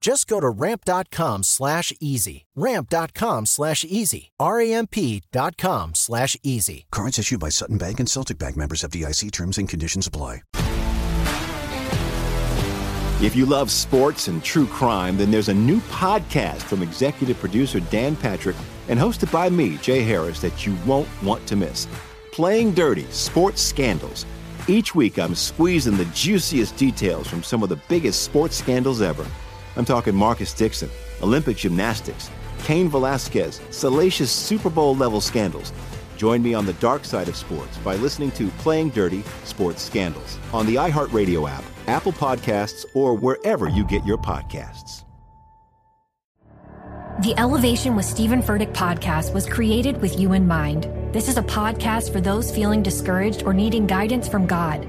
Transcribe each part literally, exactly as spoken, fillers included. Just go to ramp.com slash easy. Ramp.com slash easy. R A M P dot com slash easy. Cards issued by Sutton Bank and Celtic Bank, members of F D I C. Terms and conditions apply. If you love sports and true crime, then there's a new podcast from executive producer Dan Patrick and hosted by me, Jay Harris, that you won't want to miss. Playing Dirty: Sports Scandals. Each week, I'm squeezing the juiciest details from some of the biggest sports scandals ever. I'm talking Marcus Dixon, Olympic gymnastics, Cain Velasquez, salacious Super Bowl-level scandals. Join me on the dark side of sports by listening to Playing Dirty Sports Scandals on the iHeartRadio app, Apple Podcasts, or wherever you get your podcasts. The Elevation with Stephen Furtick podcast was created with you in mind. This is a podcast for those feeling discouraged or needing guidance from God.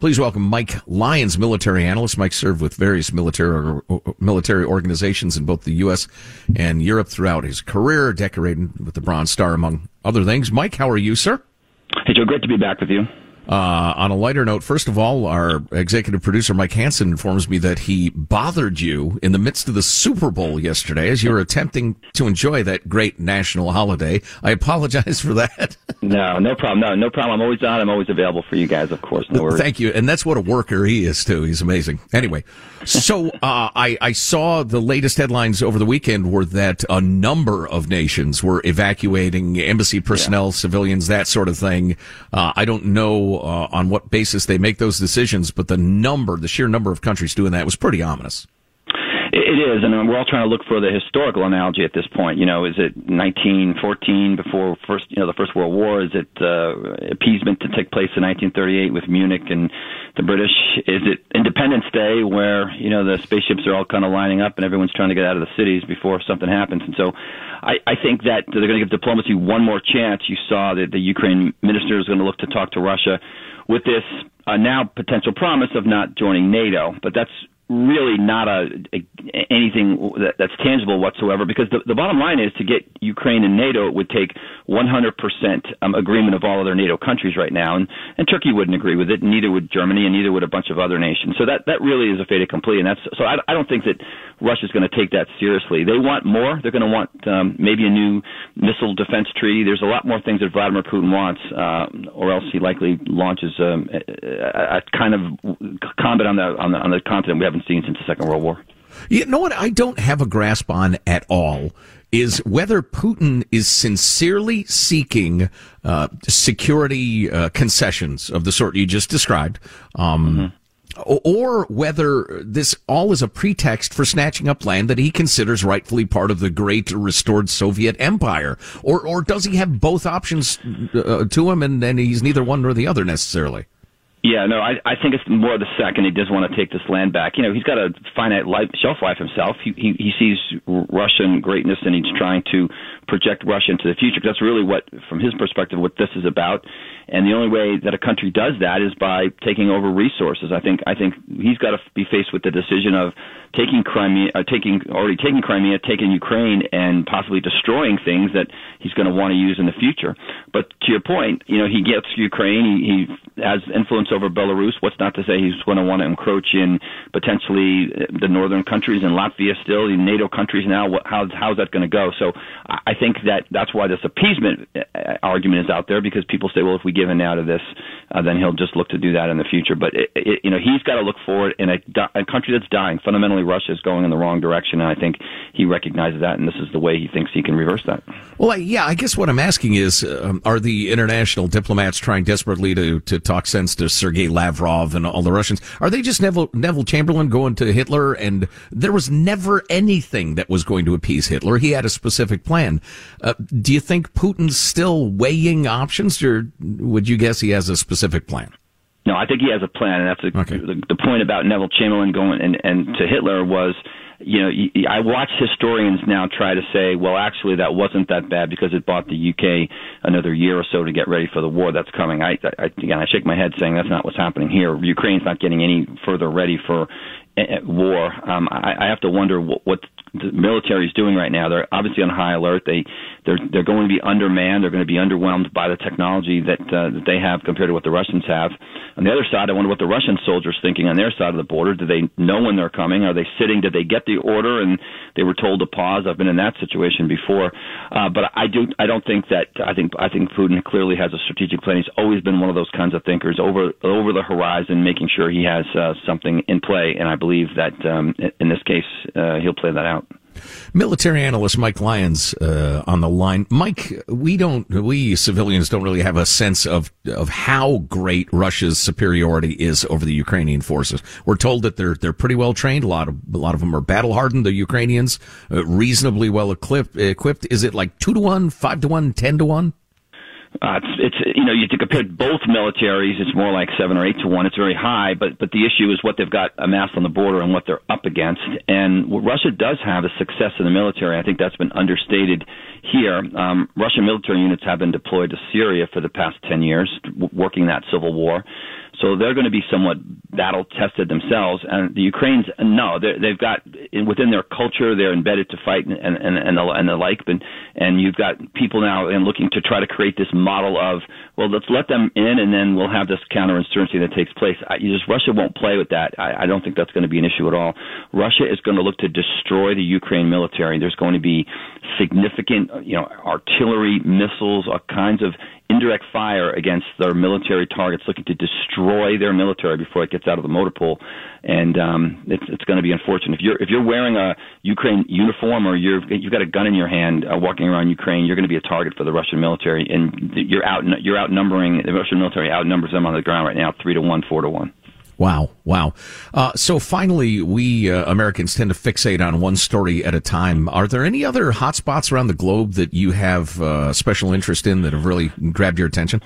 Please welcome Mike Lyons, military analyst. Mike served with various military military organizations in both the U S and Europe throughout his career, decorated with the Bronze Star, among other things. Mike, how are you, sir? Hey, Joe, great to be back with you. Uh, on a lighter note, first of all, our executive producer, Mike Hansen, informs me that he bothered you in the midst of the Super Bowl yesterday as you were attempting to enjoy that great national holiday. I apologize for that. No, no problem. No, no problem. I'm always on. I'm always available for you guys, of course. No worries. Thank you. And that's what a worker he is, too. He's amazing. Anyway, so uh, I, I saw the latest headlines over the weekend were that a number of nations were evacuating embassy personnel, yeah. civilians, that sort of thing. Uh, I don't know uh, on what basis they make those decisions, but the number, the sheer number of countries doing that was pretty ominous. It is, and we're all trying to look for the historical analogy at this point. You know, is it nineteen fourteen before first, you know, the First World War? Is it uh, appeasement to take place in nineteen thirty-eight with Munich and the British? Is it Independence Day where, you know, the spaceships are all kind of lining up and everyone's trying to get out of the cities before something happens? And so I, I think that they're going to give diplomacy one more chance. You saw that the Ukraine minister is going to look to talk to Russia with this uh, now potential promise of not joining NATO, but that's really not a, a anything that, that's tangible whatsoever, because the, the bottom line is to get Ukraine and NATO, it would take one hundred percent um, agreement of all other NATO countries right now, and, and Turkey wouldn't agree with it, neither would Germany, and neither would a bunch of other nations. So that, that really is a fait accompli, and that's so I, I don't think that Russia's going to take that seriously. They want more. They're going to want um, maybe a new missile defense treaty. There's a lot more things that Vladimir Putin wants, uh, or else he likely launches um, a, a kind of combat on the on the, on the continent we haven't seen since the Second World War. You know what I don't have a grasp on at all is whether Putin is sincerely seeking uh, security uh, concessions of the sort you just described, um, mm-hmm. or whether this all is a pretext for snatching up land that he considers rightfully part of the great restored Soviet empire. Or, or does he have both options uh, to him, and, and he's neither one nor the other necessarily? Yeah, no, I, I think it's more the second. He does want to take this land back. You know, he's got a finite life, shelf life himself. He, he he sees Russian greatness, and he's trying to project Russia into the future. That's really what, from his perspective, what this is about. And the only way that a country does that is by taking over resources. I think I think he's got to be faced with the decision of taking Crimea, uh, taking already taking Crimea, taking Ukraine, and possibly destroying things that he's going to want to use in the future. But to your point, you know, he gets Ukraine. He, he has influence over Belarus. What's not to say he's going to want to encroach in potentially the northern countries and Latvia still, the NATO countries now. What, how, how's that going to go? So I think that that's why this appeasement argument is out there, because people say, well, if we give in now to this, uh, then he'll just look to do that in the future. But, it, it, you know, he's got to look forward in a, a country that's dying. Fundamentally, Russia is going in the wrong direction, and I think he recognizes that, and this is the way he thinks he can reverse that. Well, yeah, I guess what I'm asking is, um, are the international diplomats trying desperately to, to talk sense to Sergey Lavrov and all the Russians? Are they just Neville, Neville Chamberlain going to Hitler? And there was never anything that was going to appease Hitler. He had a specific plan. Uh, do you think Putin's still weighing options, or would you guess he has a specific plan? No, I think he has a plan, and that's a, okay. the, the point about Neville Chamberlain going and, and to Hitler was, you know, I watch historians now try to say, well, actually, that wasn't that bad because it bought the U K another year or so to get ready for the war that's coming. I, I, again, I shake my head saying that's not what's happening here. Ukraine's not getting any further ready for war. Um, I, I have to wonder what, what the military is doing right now. They're obviously on high alert. They, they're, they're going to be undermanned. They're going to be underwhelmed by the technology that, uh, that they have compared to what the Russians have. On the other side, I wonder what the Russian soldiers thinking on their side of the border. Do they know when they're coming? Are they sitting? Did they get the order and they were told to pause? I've been in that situation before, uh, but I do. I don't think that. I think. I think Putin clearly has a strategic plan. He's always been one of those kinds of thinkers over over the horizon, making sure he has uh, something in play. And I believe that um, in this case, uh, he'll play that out. Military analyst Mike Lyons uh, on the line. Mike, we don't, we civilians don't really have a sense of of how great Russia's superiority is over the Ukrainian forces. We're told that they're they're pretty well trained. A lot of a lot of them are battle hardened. The Ukrainians uh, reasonably well equipped. Equipped. Is it like two to one, five to one, ten to one? Uh, it's, it's, you know, you compare both militaries, it's more like seven or eight to one. It's very high, but, but the issue is what they've got amassed on the border and what they're up against. And what Russia does have is success in the military. I think that's been understated here. Um, Russian military units have been deployed to Syria for the past ten years, w- working that civil war. So they're going to be somewhat battle-tested themselves. And the Ukrainians, no, they've got, within their culture, they're embedded to fight and, and, and, the, and the like. And, and you've got people now and looking to try to create this model of, well, let's let them in, and then we'll have this counterinsurgency that takes place. I, you just, Russia won't play with that. I, I don't think that's going to be an issue at all. Russia is going to look to destroy the Ukraine military. There's going to be significant, you know, artillery, missiles, all kinds of indirect fire against their military targets, looking to destroy their military before it gets out of the motor pool. And um, it's, it's going to be unfortunate. If you're if you're wearing a Ukraine uniform or you're, you've got a gun in your hand uh, walking around Ukraine, you're going to be a target for the Russian military. And you're out you're outnumbering the Russian military outnumbers them on the ground right now, three to one, four to one. Wow. Wow. Uh, so finally, we uh, Americans tend to fixate on one story at a time. Are there any other hot spots around the globe that you have uh, special interest in that have really grabbed your attention?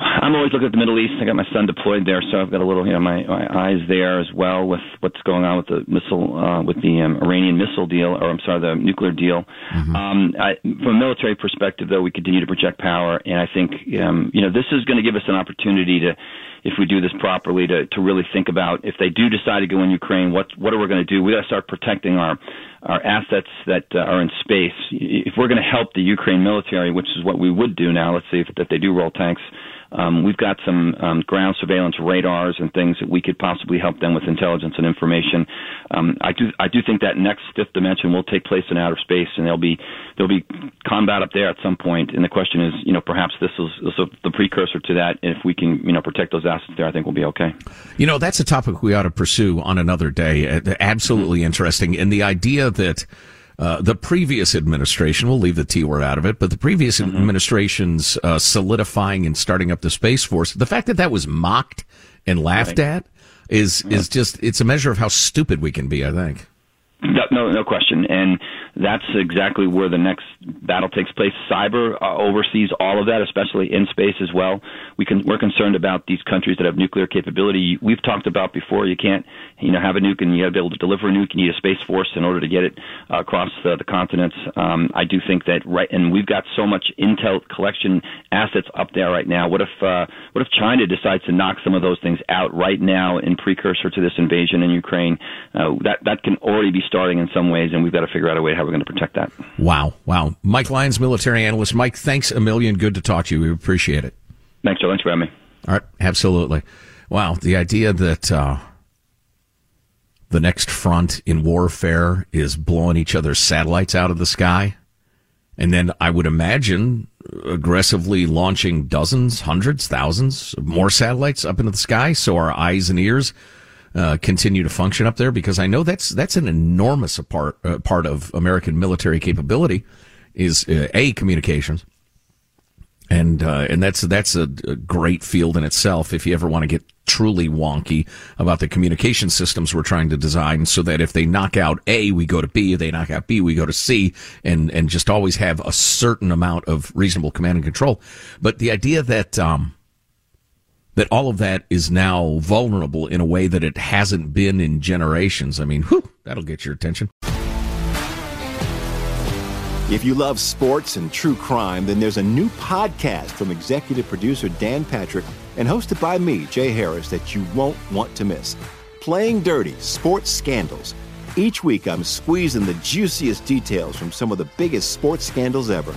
I'm always looking at the Middle East. I got my son deployed there, so I've got a little, you know, my, my eyes there as well with what's going on with the missile, uh, with the um, Iranian missile deal, or I'm sorry, the nuclear deal. Mm-hmm. Um, I, from a military perspective, though, we continue to project power, and I think, um, you know, this is going to give us an opportunity to, if we do this properly, to, to really think about if they do decide to go in Ukraine, what what are we going to do? We got to start protecting our our assets that uh, are in space. If we're going to help the Ukraine military, which is what we would do now, let's see if, if they do roll tanks. Um, we've got some um, ground surveillance radars and things that we could possibly help them with intelligence and information. Um, I do I do think that next fifth dimension will take place in outer space, and there'll be there'll be combat up there at some point. And the question is, you know, perhaps this is, this is the precursor to that. If we can, you know, protect those assets there, I think we'll be okay. You know, that's a topic we ought to pursue on another day. Absolutely mm-hmm. interesting, and the idea that. Uh, the previous administration, we'll leave the T word out of it, but the previous mm-hmm. administration's uh, solidifying and starting up the Space Force, the fact that that was mocked and laughed at is yeah. is just, it's a measure of how stupid we can be, I think. No, no, no question. And that's exactly where the next battle takes place. Cyber uh, oversees all of that, especially in space as well. We can, we're concerned about these countries that have nuclear capability. We've talked about before, you can't, you know, have a nuke and you got to be able to deliver a nuke. You need a space force in order to get it uh, across the, the continents. Um, I do think that, right, and we've got so much intel collection assets up there right now. What if, uh, what if China decides to knock some of those things out right now in precursor to this invasion in Ukraine? Uh, that, that can already be starting in some ways, and we've got to figure out a way how we're going to protect that. Wow. Wow. Mike Lyons, military analyst. Mike, thanks a million. Good to talk to you. We appreciate it. Thanks, Joe. Thanks for having me. All right. Absolutely. Wow, the idea that uh, the next front in warfare is blowing each other's satellites out of the sky, and then I would imagine aggressively launching dozens, hundreds, thousands more satellites up into the sky so our eyes and ears uh, continue to function up there, because I know that's that's an enormous part, uh, part of American military capability is, uh, A, communications. And uh, and that's that's a, a great field in itself if you ever want to get truly wonky about the communication systems we're trying to design, so that if they knock out A, we go to B, if they knock out B, we go to C, and, and just always have a certain amount of reasonable command and control. But the idea that um, that all of that is now vulnerable in a way that it hasn't been in generations, I mean, whew, that'll get your attention. If you love sports and true crime, then there's a new podcast from executive producer Dan Patrick and hosted by me, Jay Harris, that you won't want to miss. Playing Dirty: Sports Scandals. Each week, I'm squeezing the juiciest details from some of the biggest sports scandals ever.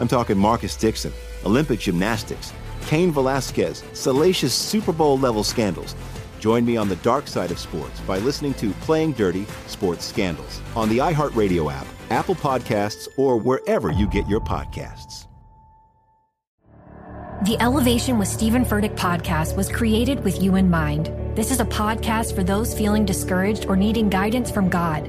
I'm talking Marcus Dixon, Olympic gymnastics, Cain Velasquez, salacious Super Bowl-level scandals. Join me on the dark side of sports by listening to Playing Dirty: Sports Scandals on the iHeartRadio app, Apple Podcasts, or wherever you get your podcasts. The Elevation with Stephen Furtick podcast was created with you in mind. This is a podcast for those feeling discouraged or needing guidance from God.